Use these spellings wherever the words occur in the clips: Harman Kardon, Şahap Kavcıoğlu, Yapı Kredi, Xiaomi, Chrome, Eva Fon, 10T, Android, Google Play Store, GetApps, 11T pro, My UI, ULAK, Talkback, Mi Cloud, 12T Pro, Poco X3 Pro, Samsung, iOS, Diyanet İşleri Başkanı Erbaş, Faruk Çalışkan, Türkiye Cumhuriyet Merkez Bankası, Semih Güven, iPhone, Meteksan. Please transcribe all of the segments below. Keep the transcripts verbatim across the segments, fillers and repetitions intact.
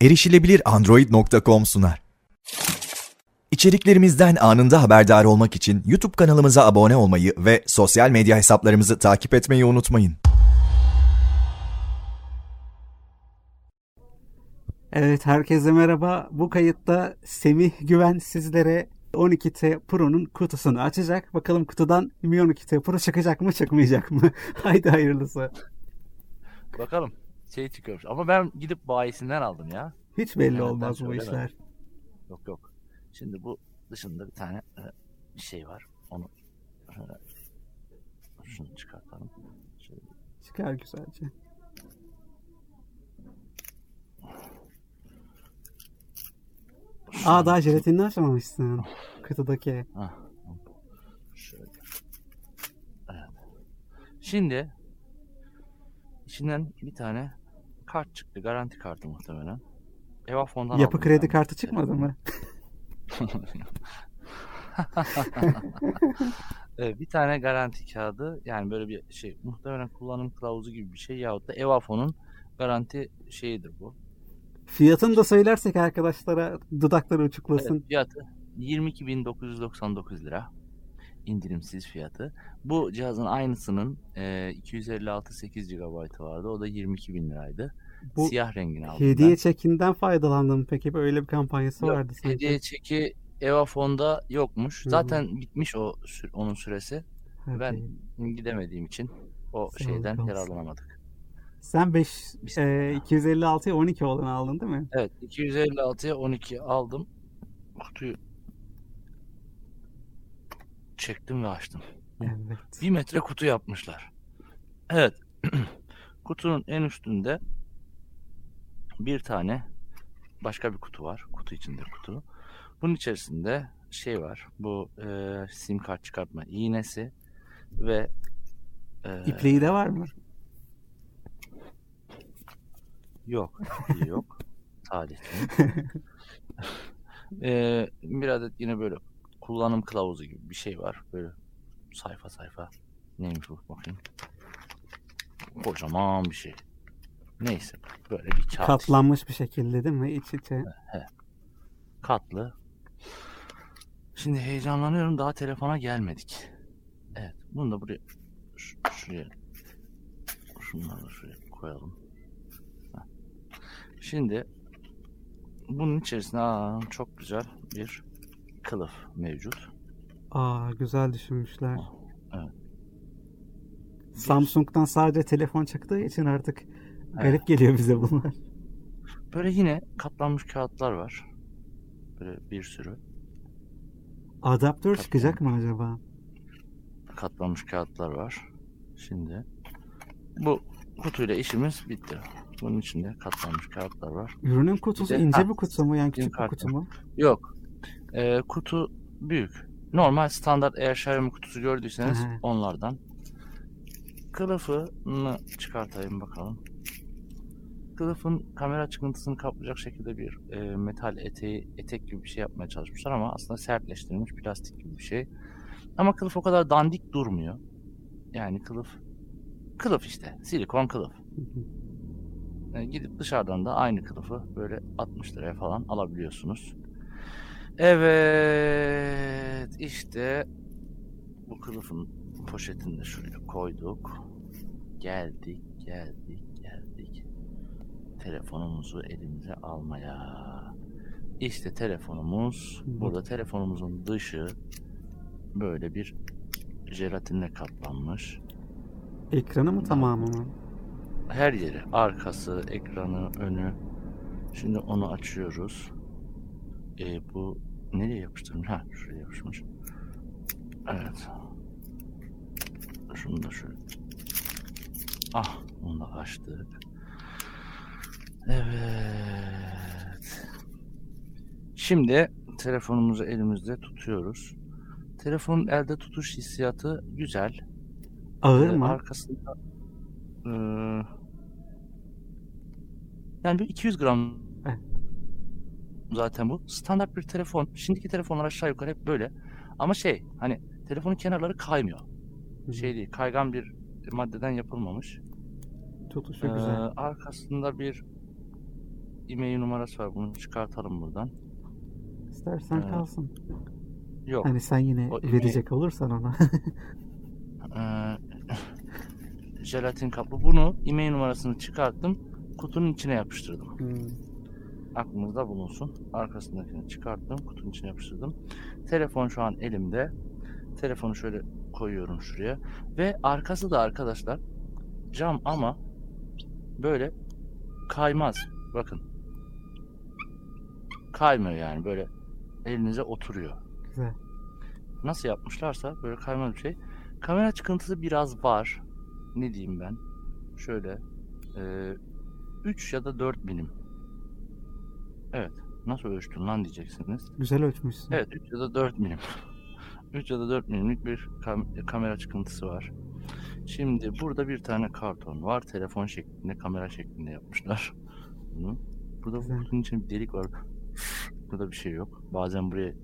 Erişilebilir Android nokta com sunar. İçeriklerimizden anında haberdar olmak için YouTube kanalımıza abone olmayı ve sosyal medya hesaplarımızı takip etmeyi unutmayın. Evet, herkese merhaba. Bu kayıtta Semih Güven sizlere on iki T Pro'nun kutusunu açacak. Bakalım kutudan Mi on iki T Pro çıkacak mı, çıkmayacak mı? Haydi hayırlısı. Bakalım. Şey çıkıyormuş. Ama ben gidip bayisinden aldım ya. Hiç belli Hemen olmaz bu işler. Ben. Yok yok. Şimdi bu dışında bir tane bir şey var. Onu şunu çıkartalım. Şöyle. Çıkar güzelce. Aa, daha jelatinini açamamışsın. Kıtadaki. Hah. Şöyle. Evet. Şimdi içinden bir tane kart çıktı. Garanti kartı muhtemelen. Eva Fon'dan Yapı Kredi kartı çıkmadı mı? Evet, bir tane garanti kağıdı. Yani böyle bir şey. Muhtemelen kullanım kılavuzu gibi bir şey. Yahut da Eva Fon'un garanti şeyidir bu. Fiyatını da söylersek arkadaşlara dudakları uçuklasın. Evet, fiyatı yirmi iki bin dokuz yüz doksan dokuz lira. İndirimsiz fiyatı. Bu cihazın aynısının e, iki yüz elli altı sekiz gigabaytı vardı. O da yirmi iki bin liraydı. Bu siyah rengini aldım. Hediye ben. Çekinden faydalandım. Peki böyle bir kampanyası yok, vardı sanki. Hediye çeki Eva Fon'da yokmuş. Hı-hı. Zaten bitmiş o onun süresi. Hadi. Ben gidemediğim için o Sağ şeyden olsun. yararlanamadık. Sen beş, e, iki yüz elli altıya on iki olanı aldın değil mi? Evet, iki yüz elli altıya on iki aldım. Kutuyu çektim ve açtım. Evet. Bir metre kutu yapmışlar. Evet. Kutunun en üstünde bir tane başka bir kutu var. Kutu içinde kutu. Bunun içerisinde şey var. Bu e, sim kart çıkartma iğnesi ve e, ipliği de var mı? Yok. Yok. Talih. ee, bir adet yine böyle kullanım kılavuzu gibi bir şey var. Böyle sayfa sayfa. Neymiş bu? Bakayım. Kocaman bir şey. Neyse. Böyle bir kağıt. Katlanmış işte. Bir şekilde değil mi? İç içe. He, he. Katlı. Şimdi heyecanlanıyorum. Daha telefona gelmedik. Evet. Bunu da buraya ş- şuraya şunları da şuraya koyalım. Şimdi bunun içerisinde aa, çok güzel bir kılıf mevcut. Aa, güzel düşünmüşler. Evet. Samsung'dan sadece telefon çıktığı için artık garip evet. geliyor bize bunlar. Böyle yine katlanmış kağıtlar var. Böyle bir sürü. Adaptör katlanmış. Çıkacak mı acaba? Katlanmış kağıtlar var. Şimdi bu kutuyla işimiz bitti. Bunun içinde katlanmış kağıtlar var. Ürünün kutusu bir de, ince ha, bir kutu mu? Yani küçük bir kutu mu? Yok. Ee, kutu büyük. Normal standart eğer Xiaomi kutusu gördüyseniz Hı-hı. onlardan. Kılıfını çıkartayım bakalım. Kılıfın kamera çıkıntısını kaplayacak şekilde bir e, metal eteği, etek gibi bir şey yapmaya çalışmışlar ama aslında sertleştirilmiş plastik gibi bir şey. Ama kılıf o kadar dandik durmuyor. Yani kılıf kılıf işte. Silikon kılıf. Hı-hı. Gidip dışarıdan da aynı kılıfı böyle altmış liraya falan alabiliyorsunuz. Evet, işte bu kılıfın poşetini de şuraya koyduk. Geldik, geldik, geldik. Telefonumuzu elimize almaya. İşte telefonumuz. Burada telefonumuzun dışı böyle bir jelatinle kaplanmış. Ekranı mı tamamı mı? Her yeri, arkası, ekranı, önü. Şimdi onu açıyoruz. E, bu nereye yapıştırmış? Ha, şuraya yapışmış. Evet. Şunu da şöyle. Ah, onu da açtık. Evet. Şimdi telefonumuzu elimizde tutuyoruz. Telefonun elde tutuş hissiyatı güzel. Ağır mı? Arkasında ııı yani iki yüz gram zaten bu. Standart bir telefon. Şimdiki telefonlar aşağı yukarı hep böyle. Ama şey hani telefonun kenarları kaymıyor. Şey değil, kaygan bir maddeden yapılmamış. Çok, çok ee, güzel. Arkasında bir e-mail numarası var. Bunu çıkartalım buradan. İstersen ee, kalsın. Yok. Hani sen yine o verecek email... olursan ona. ee, jelatin kaplı. Bunu e-mail numarasını çıkarttım. Kutunun içine yapıştırdım. Hmm. Aklımızda bulunsun. Arkasındakini çıkarttım. Kutunun içine yapıştırdım. Telefon şu an elimde. Telefonu şöyle koyuyorum şuraya. Ve arkası da arkadaşlar cam ama böyle kaymaz. Bakın. Kaymıyor yani. Böyle elinize oturuyor. Güzel. Nasıl yapmışlarsa böyle kaymaz bir şey. Kamera çıkıntısı biraz var. Ne diyeyim ben? Şöyle e, üç ya da dört milim. Evet. Nasıl ölçtün lan diyeceksiniz. Güzel ölçmüşsün. Evet. üç ya da dört milim. üç ya da dört milimlik bir kam- kamera çıkıntısı var. Şimdi burada bir tane karton var. Telefon şeklinde, kamera şeklinde yapmışlar. Bunu. Burada bu kutunun içinde bir delik var. Burada bir şey yok. Bazen buraya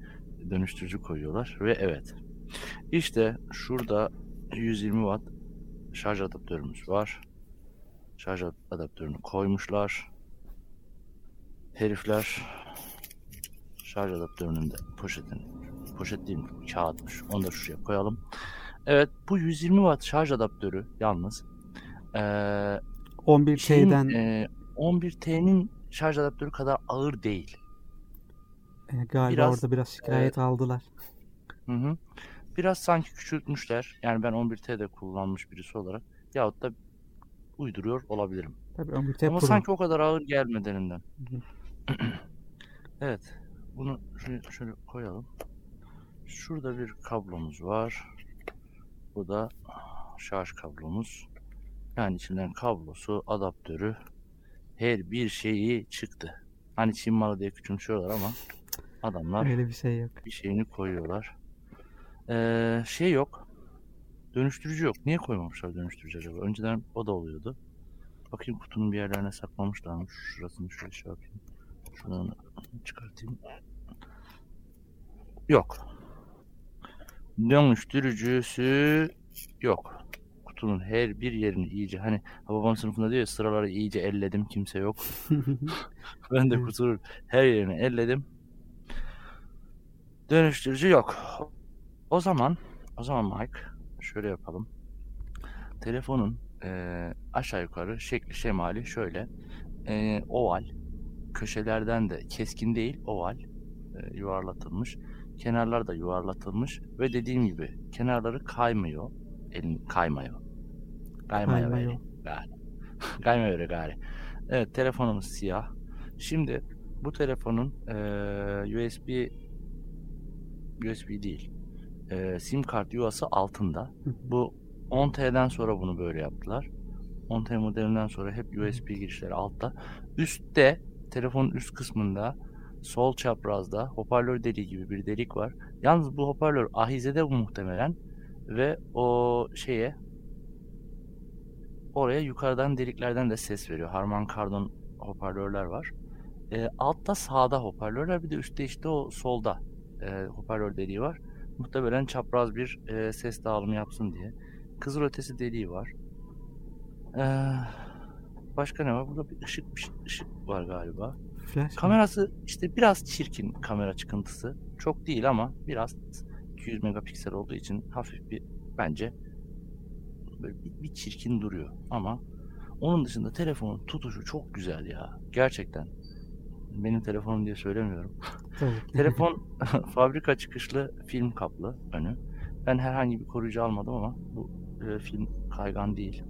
dönüştürücü koyuyorlar. Ve evet. İşte şurada yüz yirmi watt şarj adaptörümüz var. Şarj adaptörünü koymuşlar. Herifler şarj adaptörünün de poşetini, poşet değil mi, kağıtmış. Onu da şuraya koyalım. Evet, bu yüz yirmi watt şarj adaptörü yalnız ee, on bir T'den e, on bir T'nin şarj adaptörü kadar ağır değil. E, galiba biraz, orada biraz şikayet e, aldılar. Hı hı. Biraz sanki küçültmüşler. Yani ben on bir T'de kullanmış birisi olarak yahut da uyduruyor olabilirim. Tabii, on bir T ama Pro. Sanki o kadar ağır gelmediğinden. Evet. Bunu şöyle, şöyle koyalım. Şurada bir kablomuz var. Bu da şarj kablomuz. Yani içinden kablosu, adaptörü, her bir şeyi çıktı. Hani Çin malı diye küçümsüyorlar ama adamlar öyle bir şey yok. Bir şeyini koyuyorlar. Ee, şey yok. Dönüştürücü yok. Niye koymamışlar dönüştürücü acaba? Önceden o da oluyordu. Bakayım kutunun bir yerlerine saklamışlar mı? Şurasını şöyle şey yapayım. Şuradan çıkartayım. Yok. Dönüştürücüsü yok. Kutunun her bir yerini iyice, hani babam sınıfında diyor ya, sıraları iyice elledim, kimse yok. Ben de kutunun her yerini elledim. Dönüştürücü yok. O zaman, o zaman Mike şöyle yapalım. Telefonun e, aşağı yukarı şekli şemali şöyle. E, oval. Köşelerden de keskin değil, oval. E, yuvarlatılmış. Kenarlar da yuvarlatılmış ve dediğim gibi kenarları kaymıyor. Elin kaymıyor. Kaymıyor. Kaymıyor. Kaymıyor gari. Evet, telefonumuz siyah. Şimdi bu telefonun e, U S B U S B değil. E, sim kart yuvası altında. Bu on T'den sonra bunu böyle yaptılar. on T modelinden sonra hep U S B girişleri altta. Üstte, telefonun üst kısmında sol çaprazda hoparlör deliği gibi bir delik var. Yalnız bu hoparlör ahizede muhtemelen ve o şeye, oraya yukarıdan deliklerden de ses veriyor. Harman Kardon hoparlörler var. E, altta sağda hoparlörler, bir de üstte işte o solda e, hoparlör deliği var. Muhtemelen çapraz bir e, ses dağılımı yapsın diye. Kızılötesi deliği var. E, başka ne var? Burada bir ışık, ışık var galiba. Flash kamerası mi? İşte biraz çirkin kamera çıkıntısı. Çok değil ama biraz iki yüz megapiksel olduğu için hafif bir, bence böyle bir, bir çirkin duruyor. Ama onun dışında telefonun tutuşu çok güzel ya. Gerçekten. Benim telefonum diye söylemiyorum. Telefon fabrika çıkışlı film kaplı önü. Ben herhangi bir koruyucu almadım ama bu e, film kaygan değil.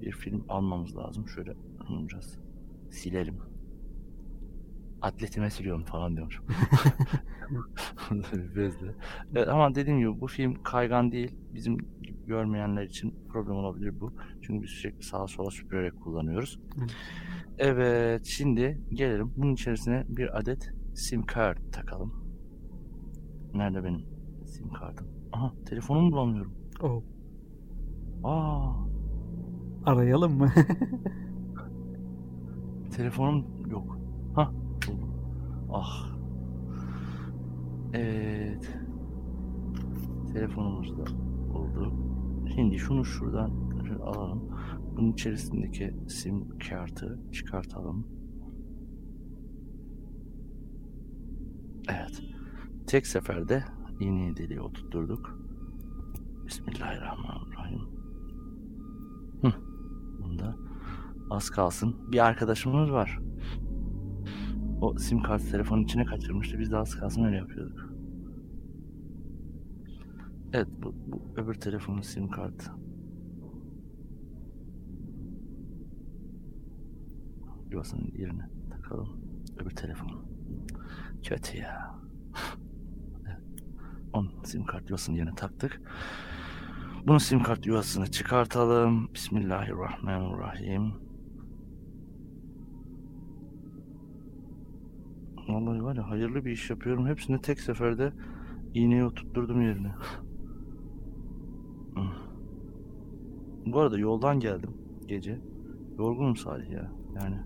Bir film almamız lazım. Şöyle biraz silelim. Atletime siliyorum falan diyormuş. Evet, ama dediğim gibi bu film kaygan değil. Bizim görmeyenler için problem olabilir bu. Çünkü biz sürekli sağa sola süpürerek kullanıyoruz. Evet, şimdi gelelim. Bunun içerisine bir adet sim kart takalım. Nerede benim sim kartım? Aha, telefonumu bulamıyorum. Oh. Aa. Arayalım mı? Telefonum yok. Hah. Ah. Evet. Telefonumuz da oldu. Şimdi şunu şuradan alalım. bunun içerisindeki sim kartı çıkartalım. Evet. Tek seferde yeni deliği oturtturduk. Bismillahirrahmanirrahim. Hı. Bunda az kalsın. Bir arkadaşımız var. O sim kartı telefonun içine kaçırmıştı. Biz de az kalsın öyle yapıyorduk. Evet, bu, bu öbür telefonun sim kartı. Yuvasının yerine takalım. Öbür telefon. Kötü ya. Evet. Onun sim kart yuvasının yerine taktık. Bunun sim kart yuvasını çıkartalım. Bismillahirrahmanirrahim. Vallahi var ya, hayırlı bir iş yapıyorum. Hepsini tek seferde iğneyi oturtturdum yerine. Bu arada yoldan geldim gece. Yorgunum Salih ya. Yani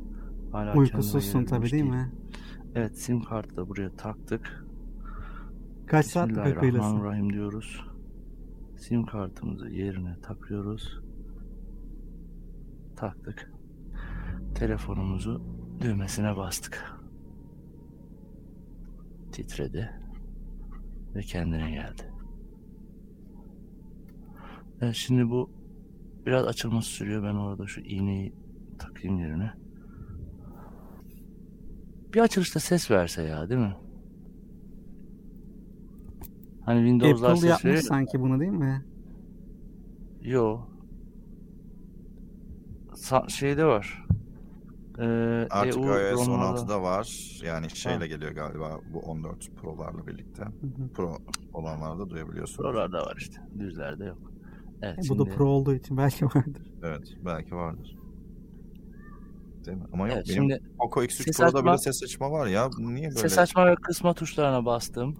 hala uykusuzsun tabii değil mi? Evet, sim kartı da buraya taktık. Kaç saat uykulasın? Bismillahirrahmanirrahim diyoruz. Sim kartımızı yerine takıyoruz. Taktık. Telefonumuzu düğmesine bastık. Titredi ve kendine geldi. Evet, şimdi bu biraz açılması sürüyor. Ben orada şu iğneyi takayım yerine. Bir açılışta ses verse ya, değil mi? Hani Windows'lar Apple ses yapmış veriyor. Sanki bunu değil mi? Yo. Sa- şeyde var. Ee, Artık iOS on altıda var. Yani şeyle ha. geliyor galiba bu on dört Pro'larla birlikte. Hı hı. Pro olanlarda duyabiliyorsunuz. Pro'larda var işte. Düzlerde yok. Evet, e, şimdi... Bu da Pro olduğu için belki vardır. Evet, belki vardır. Değil mi? Ama yok, evet, benim şimdi Poco X üç Pro'da açma... böyle ses açma var ya. Niye böyle? Ses açma ve kısma tuşlarına bastım.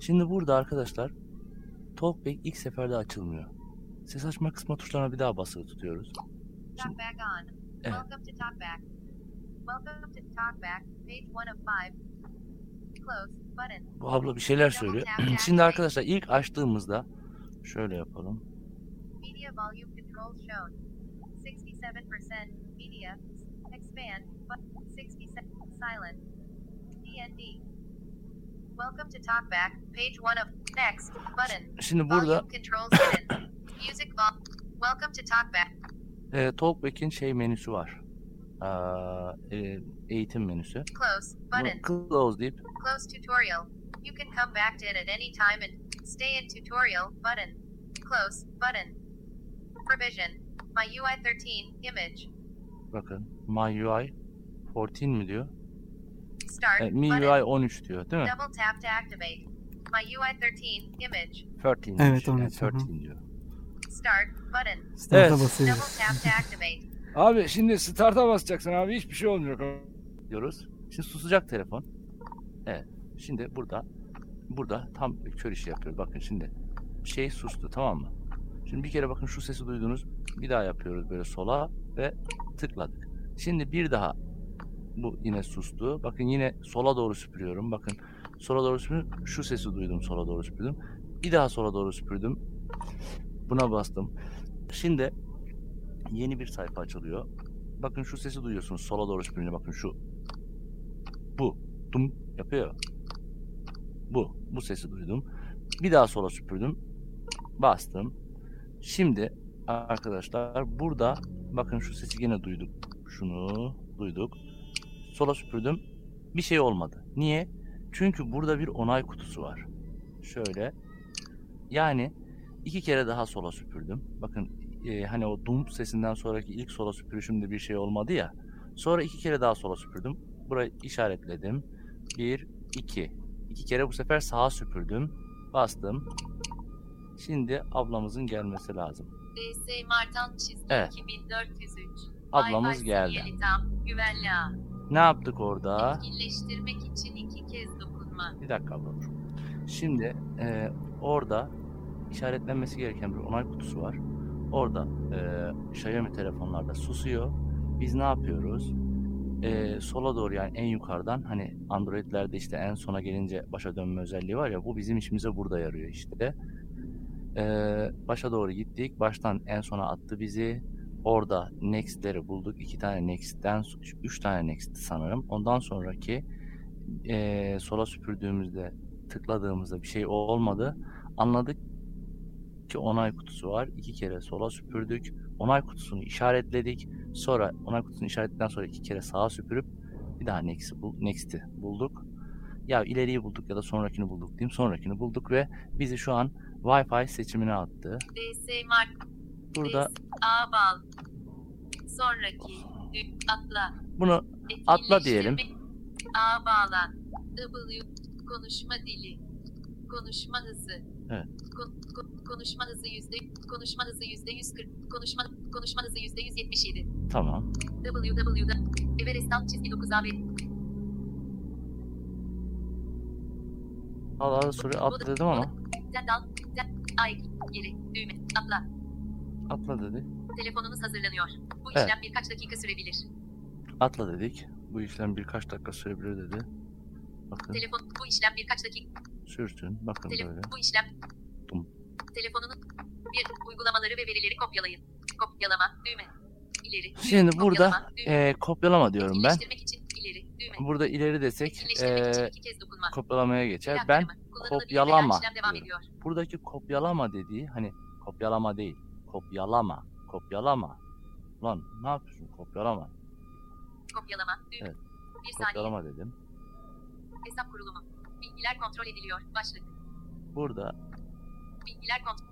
Şimdi burada arkadaşlar Talkback ilk seferde açılmıyor. Ses açma kısma tuşlarına bir daha basılı tutuyoruz. Şimdi... Evet. Bu abla bir şeyler söylüyor. Şimdi arkadaşlar ilk açtığımızda şöyle yapalım. Media volume control shown. sixty-seven percent media expand sixty-seven silent. D N D. Welcome to Talkback. Page one of next button. Şimdi burada music volume. Welcome to Talkback. E, Talkback'in şey menüsü var. Aa, e, eğitim menüsü. Close button. Bu, close deyip close tutorial. You can come back to it at any time and stay in tutorial button. Close button. Provision. My U I thirteen image. Bakın. My U I on dört mi diyor? Start. E, Mi U I on üç diyor, değil mi? Double tap to activate. My U I on üç image. on üç. Evet, on üç. Yani on üç diyor. Start button. Start'a evet. basıyoruz. Double tap to activate. Abi şimdi start'a basacaksın abi, hiçbir şey olmuyor diyoruz. Şimdi susacak telefon. Evet. Şimdi burada burada tam kör işi yapıyoruz. Bakın şimdi şey sustu, tamam mı? Şimdi bir kere bakın şu sesi duydunuz. Bir daha yapıyoruz böyle sola ve tıkladık. Şimdi bir daha bu yine sustu. Bakın yine sola doğru süpürüyorum. Bakın sola doğru süpürdüm. Şu sesi duydum, sola doğru süpürdüm. Bir daha sola doğru süpürdüm. Buna bastım. Şimdi yeni bir sayfa açılıyor. Bakın şu sesi duyuyorsunuz. Sola doğru süpürünce bakın şu. Bu. Dum yapıyor. Bu. Bu sesi duydum. Bir daha sola süpürdüm. Bastım. Şimdi arkadaşlar burada bakın şu sesi yine duyduk. Şunu duyduk. Sola süpürdüm. Bir şey olmadı. Niye? Çünkü burada bir onay kutusu var. Şöyle. Yani iki kere daha sola süpürdüm. Bakın e, hani o dum sesinden sonraki ilk sola süpürüşümde bir şey olmadı ya. Sonra iki kere daha sola süpürdüm. Burayı işaretledim. Bir, iki. İki kere bu sefer sağa süpürdüm. Bastım. Şimdi ablamızın gelmesi lazım. D S Martan çizgi evet. iki bin dört yüz üç. Ablamız geldi. Tam, güvenli ağ. Ne yaptık orada? Etkinleştirmek için iki kez dokunma. Bir dakika ablacığım. Şimdi e, orada işaretlenmesi gereken bir onay kutusu var. Orada e, Xiaomi telefonlarda susuyor. Biz ne yapıyoruz? E, sola doğru yani en yukarıdan, hani Android'lerde işte en sona gelince başa dönme özelliği var ya, bu bizim işimize burada yarıyor işte de. Ee, başa doğru gittik. Baştan en sona attı bizi. Orada Next'leri bulduk. iki tane Next'ten, üç tane Next'ti sanırım. Ondan sonraki e, sola süpürdüğümüzde, tıkladığımızda bir şey olmadı. Anladık ki onay kutusu var. iki kere sola süpürdük. Onay kutusunu işaretledik. Sonra onay kutusunu işaretledikten sonra iki kere sağa süpürüp bir daha Next'i bul, Next'i bulduk. Ya ileriyi bulduk ya da sonrakini bulduk diyeyim. Sonrakini bulduk ve bizi şu an Wi-Fi seçimine attı. Burada sonraki atla. Bunu atla diyelim. A bağlan. W konuşma dili. Konuşma hızı. Evet. Konuşma hızı yüzde konuşma hızı yüzde yüz kırk konuşma konuşma hızı yüzde yüz yetmiş yedi. Tamam. Www'da Everest alt çizgi dokuz A B. Allah soruyu atladım ama. Ay geri düğme atla. Atla dedi. Telefonunuz hazırlanıyor. Bu evet. işlem birkaç dakika sürebilir. Atla dedik. Bu işlem birkaç dakika sürebilir dedi. Bakın. Telefon bu işlem birkaç dakika. Sürsün. Bakın Telef- böyle. Bu işlem. Dum. Telefonunun bir uygulamaları ve verileri kopyalayın. Kopyalama düğme. İleri. Düğme. Şimdi burada kopyalama, e, kopyalama diyorum ben. Için ileri, düğme. Burada ileri desek e, kopyalamaya geçer. Ben kopyalama. Buradaki kopyalama dediği hani kopyalama değil. Kopyalama, kopyalama. Lan ne yapıyorsun? Kopyalama. Kopyalama. Evet. Bir kopyalama saniye. Dedim. Hesap kurulumu. Bilgiler kontrol ediliyor. Başlık. Burada. Bilgiler kontrol.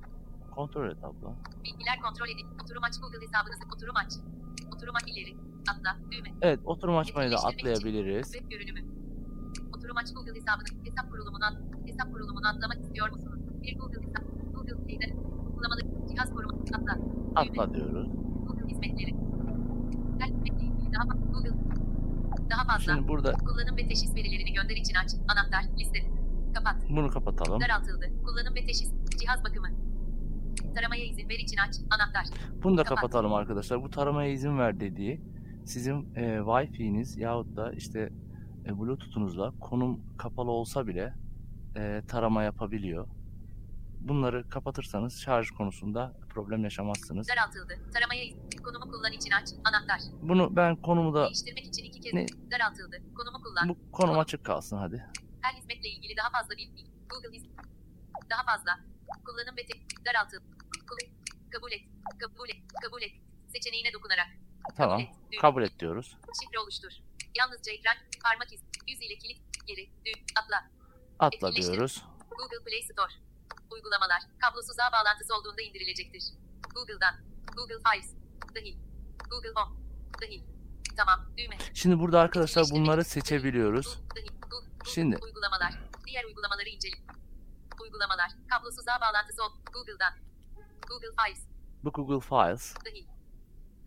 Kontrol et abla. Bilgiler kontrol edin. Oturum aç Google hesabınızı. Oturum aç. Oturum aç ileri. Atla. Düğme. Evet. Oturum açmayı da atlayabiliriz. Web görünümü. Oturum aç Google hesabını. Hesap kurulumundan. Hesap kurulumunu atlamak istiyor musunuz? Bir Google hesap. Google Play'de. Uygulamalı cihaz koruması. Atla. Atla diyoruz. Google hizmetleri. Daha Google. Daha fazla. Şimdi burada. Kullanım ve teşhis verilerini gönder için aç. Anahtar. Liste. Kapat. Bunu kapatalım. Daraltıldı. Kullanım ve teşhis. Cihaz bakımı. Taramaya izin ver için aç. Anahtar. Bunu da kapat. Kapatalım arkadaşlar. Bu taramaya izin ver dediği sizin e, Wi-Fi'niz yahut da işte e, Bluetooth'unuzla konum kapalı olsa bile e, tarama yapabiliyor. Bunları kapatırsanız şarj konusunda problem yaşamazsınız. Daraltıldı. Taramaya konumu kullan için aç. Anahtar. Bunu ben konumu da değiştirmek için iki kez ne? Daraltıldı. Konumu kullan. Bu konum Kon... açık kalsın hadi. Her hizmetle ilgili daha fazla bilgi. Google hizmet. Daha fazla. Kullanım ve tek daraltıldı. Kabul et. Kabul et. Kabul et. Seçeneğine dokunarak. Tamam. Kabul et, kabul et diyoruz. Şifre oluştur. Yalnızca ekran, parmak izi, yüz ile kilit, geri, düğüm, atla. Atla diyoruz. Google Play Store. Uygulamalar kablosuz ağ bağlantısı olduğunda indirilecektir. Google'dan Google Files dahil. Google Home dahil. Tamam düğme. Şimdi burada arkadaşlar bunları seçebiliyoruz. Şimdi uygulamalar diğer uygulamaları incele. Uygulamalar kablosuz ağ bağlantısı ol. Google'dan Google Files. Bu Google Files dahil.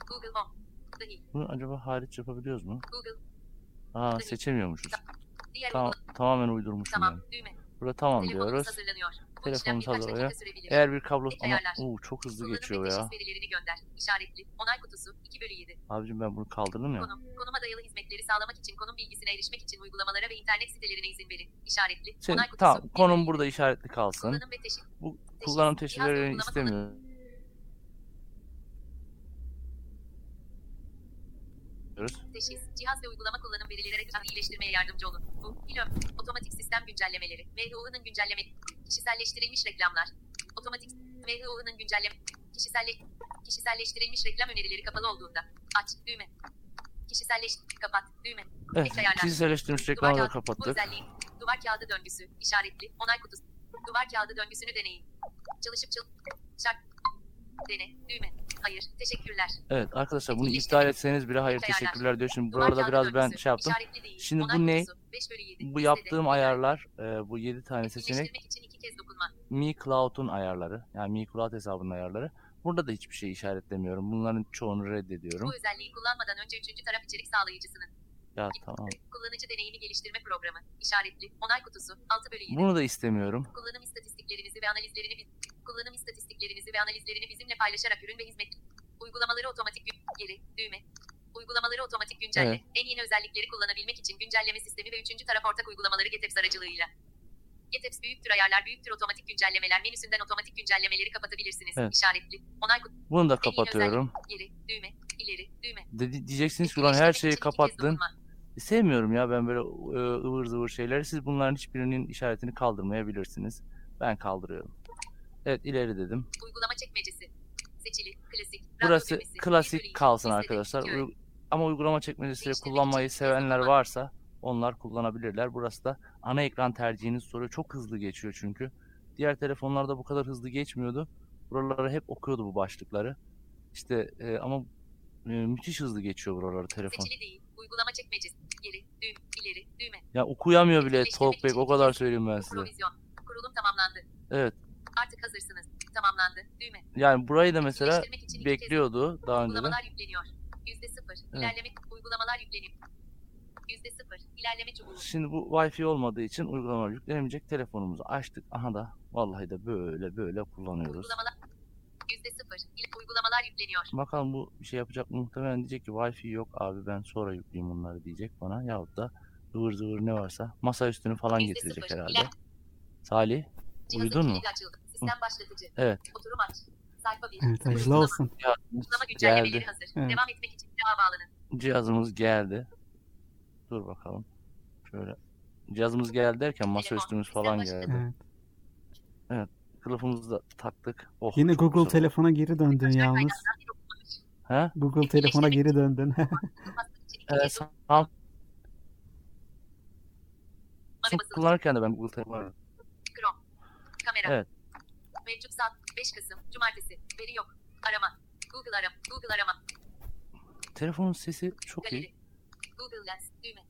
Google Home dahil. Bunu acaba hariç yapabiliyoruz mu? Google. Aa dahil. Seçemiyormuşuz. Diğer tamam, tamamen uydurmuşum. Tamam yani. Düğme. Burada tamam telefonumuz diyoruz. Telefonumuz hazırlanıyor. Eğer bir kablo... Uuu çok hızlı kullanım geçiyor ya. Abicim ben bunu kaldırdım ya. Konum, konuma dayalı hizmetleri sağlamak için konum bilgisine erişmek için uygulamalara ve internet sitelerine izin verin. İşaretli. Şimdi, onay kutusu. Tamam konum burada işaretli kalsın. Kullanım teşhis, bu kullanım teşhislerini istemiyorum. Teşhis, cihaz ve uygulama kullanım verilerine iyileştirmeye yardımcı olun. Bu, pilot, otomatik sistem güncellemeleri, M H U'nun güncelleme, kişiselleştirilmiş reklamlar, otomatik M H U'nun güncelleme, kişiselle, kişiselleştirilmiş reklam önerileri kapalı olduğunda, aç, düğme, kişiselleş, kapat, düğme, evet, kişiselleştirilmiş reklamı da kapattık. Bu özelliği, duvar kağıdı döngüsü, işaretli, onay kutusu, duvar kağıdı döngüsünü deneyin, çalışıp çalışıp, şart, dene, düğme. Hayır, teşekkürler. Evet arkadaşlar bunu iptal etseniz bile hayır teşekkürler diyor. Şimdi burada biraz ben şey yaptım. Şimdi bu ne? Bu yaptığım ayarlar, e, bu yedi tane seçenek. Mi Cloud'un ayarları, yani Mi Cloud hesabının ayarları. Burada da hiçbir şey işaretlemiyorum. Bunların çoğunu reddediyorum. Bu özelliği kullanmadan önce üçüncü taraf içerik sağlayıcısının. Ya tamam. Kullanıcı deneyimi geliştirme programı, işaretli, onay kutusu, altı bölü yedi. Bunu da istemiyorum. Kullanım istatistiklerinizi ve analizlerini kullanım istatistiklerinizi ve analizlerini bizimle paylaşarak ürün ve hizmet uygulamaları otomatik geri düğme. Uygulamaları otomatik güncelle. Evet. En yeni özellikleri kullanabilmek için güncelleme sistemi ve üçüncü taraf ortak uygulamaları GetApps aracılığıyla. GetApps büyüktür ayarlar büyüktür otomatik güncellemeler menüsünden otomatik güncellemeleri kapatabilirsiniz. Evet. İşaretli. Onay kutu. Bunu da kapatıyorum. İleri, düğme, ileri, düğme. De- diyeceksiniz ki ulan her şeyi kapattın. Sevmiyorum ya ben böyle ıvır zıvır şeyleri. Siz bunların hiçbirinin işaretini kaldırmayabilirsiniz. Ben kaldırıyorum. Evet ileri dedim. Uygulama çekmecesi. Seçili, klasik. Burası klasik kalsın arkadaşlar. Uy- ama uygulama çekmecesiyle kullanmayı sevenler varsa onlar kullanabilirler. Burası da ana ekran tercihiniz soruyor. Çok hızlı geçiyor çünkü. Diğer telefonlarda bu kadar hızlı geçmiyordu. Buraları hep okuyordu bu başlıkları. İşte e, ama e, müthiş hızlı geçiyor buraları telefon. Seçili değil. Uygulama çekmecesi. Geri, düğüm, ileri, düğme. Ya okuyamıyor bile Talkback. O kadar söyleyeyim ben size. Provizyon. Kurulum tamamlandı. Evet. Artık hazırsınız. Tamamlandı. Düğme. Yani burayı da mesela bekliyordu daha önce. Uygulamalar yükleniyor. yüzde sıfır. İlerleme uygulamalar yükleniyor. yüzde sıfır. İlerleme çubuğu. Şimdi bu Wi-Fi olmadığı için uygulamalar yüklenemeyecek. Telefonumuzu açtık. Aha da vallahi de böyle böyle kullanıyoruz. Uygulamalar yüzde sıfır. Uygulamalar yükleniyor. Bakalım bu bir şey yapacak mı? Muhtemelen diyecek ki Wi-Fi yok abi ben sonra yükleyeyim bunları diyecek bana. Yahut da zıvır zıvır ne varsa masa üstünü falan getirecek sıfır. Herhalde. İler... Salih uyudun mu? Sistem başlatıcı. Evet. Oturum aç. Sayfa bir. Evet, hayırlı olsun. Uygulama güncellemeleri hazır. Evet. Devam etmek için daha bağlanın. Cihazımız geldi. Dur bakalım. Şöyle. Cihazımız geldi derken masa üstümüz falan geldi. Evet. Evet. Kılıfımızı da taktık. Oh, yine Google telefona geri döndün yalnız. He? Google telefona geri döndün. Evet. Sağ ol. Kullanırken de ben Google telefonu. Chrome. Kamera. Evet. Mevcut saat beş Kasım. Cumartesi. Veri yok. Arama. Google arama. Google arama. Telefonun sesi çok Galeri. iyi. Google Lens düğme.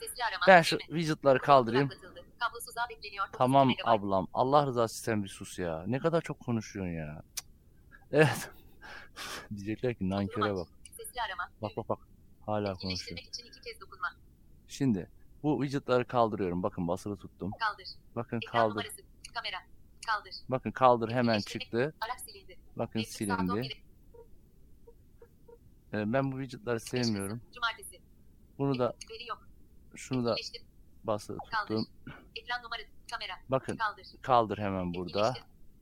Sesli arama. Ben şu düğme. widget'ları kaldırayım. Tamam ablam. Allah rızası sen bir sus ya. Ne kadar çok konuşuyorsun ya. Evet. Diyecekler ki nanköre bak. Sesli arama. Bak bak bak. Hala konuşuyor. Şimdi bu widget'ları kaldırıyorum. Bakın basılı tuttum. Kaldır. Bakın ekran kaldır. Numarası. Kamera. Kaldır. Bakın kaldır hemen çıktı. Araç silindi. Bakın Mevcut silindi. Ee, ben bu widget'ları sevmiyorum. Cumartesi. Bunu da şunu da basılı tuttum. Ekran numarası kamera. Bakın kaldır. Kaldır hemen burada.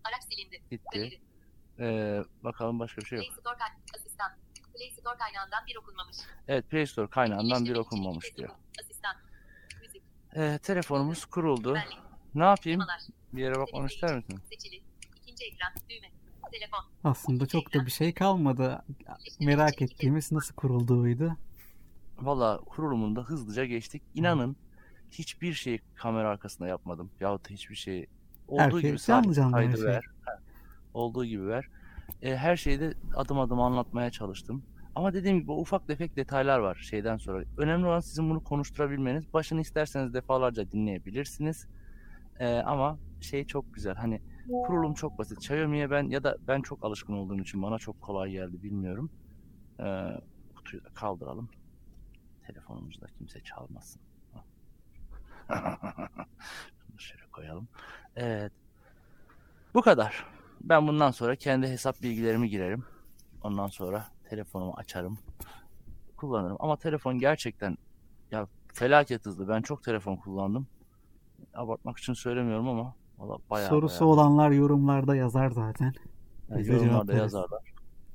Araç silindi. Gitti. Ee, bakalım başka bir şey yok. Play Store asistan. Play Store kaynağından bir okunmamış. Evet, Play Store kaynağından bir okunmamış diyor. Asistan. Müzik. Ee, telefonumuz kuruldu. Benlik. Ne yapayım? Bir yere bakmamı ister misin? Seçili. İkinci ekran düğme. Telefon. Aslında çok da bir şey kalmadı. Merak ettiğimiz nasıl kurulduğuydu. Valla kurulumunda hızlıca geçtik. İnanın hmm. hiçbir şeyi kamera arkasında yapmadım. Yahut da hiçbir şeyi olduğu gibi sadece kaydı ver. Olduğu gibi ver. E, her şeyi de adım adım anlatmaya çalıştım. Ama dediğim gibi ufak tefek detaylar var şeyden sonra. Önemli olan sizin bunu konuşturabilmeniz. Başını isterseniz defalarca dinleyebilirsiniz. E, ama şey çok güzel. Hani kurulum çok basit. Xiaomi'ye ben ya da ben çok alışkın olduğum için bana çok kolay geldi bilmiyorum. E, kutuyu da kaldıralım. Telefonumuzu da kimse çalmasın. Bunu şöyle koyalım. Evet. Bu kadar. Ben bundan sonra kendi hesap bilgilerimi girerim. Ondan sonra telefonumu açarım. Kullanırım. Ama telefon gerçekten ya felaket hızlı. Ben çok telefon kullandım. Abartmak için söylemiyorum ama valla bayağı sorusu bayağı olanlar yorumlarda yazar zaten. Ya, yorumlarda yazarlar.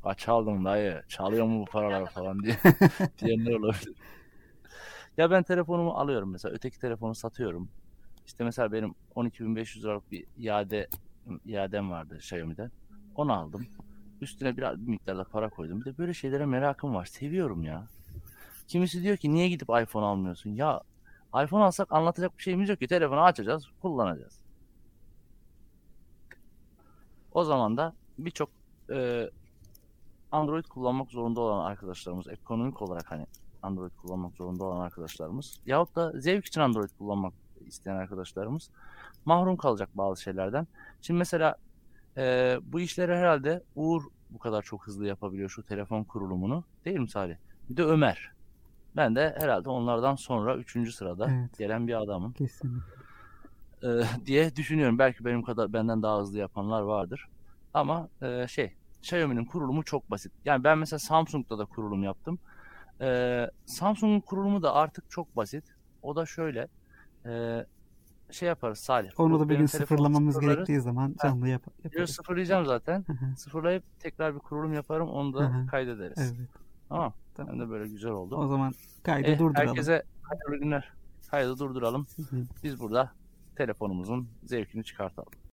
Kaç aldım dayı? Çalıyor mu bu paralar falan diye diyenler olabilir. Ya ben telefonumu alıyorum mesela. Öteki telefonu satıyorum. İşte mesela benim on iki bin beş yüz liralık bir iade iadem vardı Xiaomi'de. Onu aldım. Üstüne biraz bir miktarda para koydum. Bir de böyle şeylere merakım var. Seviyorum ya. Kimisi diyor ki niye gidip iPhone almıyorsun? Ya iPhone alsak anlatacak bir şeyimiz yok ki. Telefonu açacağız, kullanacağız. O zaman da birçok e, Android kullanmak zorunda olan arkadaşlarımız, ekonomik olarak hani Android kullanmak zorunda olan arkadaşlarımız yahut da zevk için Android kullanmak isteyen arkadaşlarımız mahrum kalacak bazı şeylerden. Şimdi mesela e, bu işleri herhalde Uğur bu kadar çok hızlı yapabiliyor şu telefon kurulumunu. Değil mi Salih? Bir de Ömer. Ben de herhalde onlardan sonra üçüncü sırada evet, gelen bir adamım. Kesinlikle. E, diye düşünüyorum. Belki benim kadar benden daha hızlı yapanlar vardır. Ama e, şey... Xiaomi'nin kurulumu çok basit. Yani ben mesela Samsung'da da kurulum yaptım. Ee, Samsung'un kurulumu da artık çok basit. O da şöyle. E, şey yaparız Salih. Onu da bir gün sıfırlamamız sıfırları gerektiği zaman canlı yap- yaparız. Sıfırlayacağım zaten. Hı-hı. Sıfırlayıp tekrar bir kurulum yaparım. Onu da Hı-hı. kaydederiz. Evet. Tamam. Tamam. Ben de böyle güzel oldu. O zaman kaydı e, durduralım. Herkese hayırlı günler. Kaydı durduralım. Hı-hı. Biz burada telefonumuzun zevkini çıkartalım.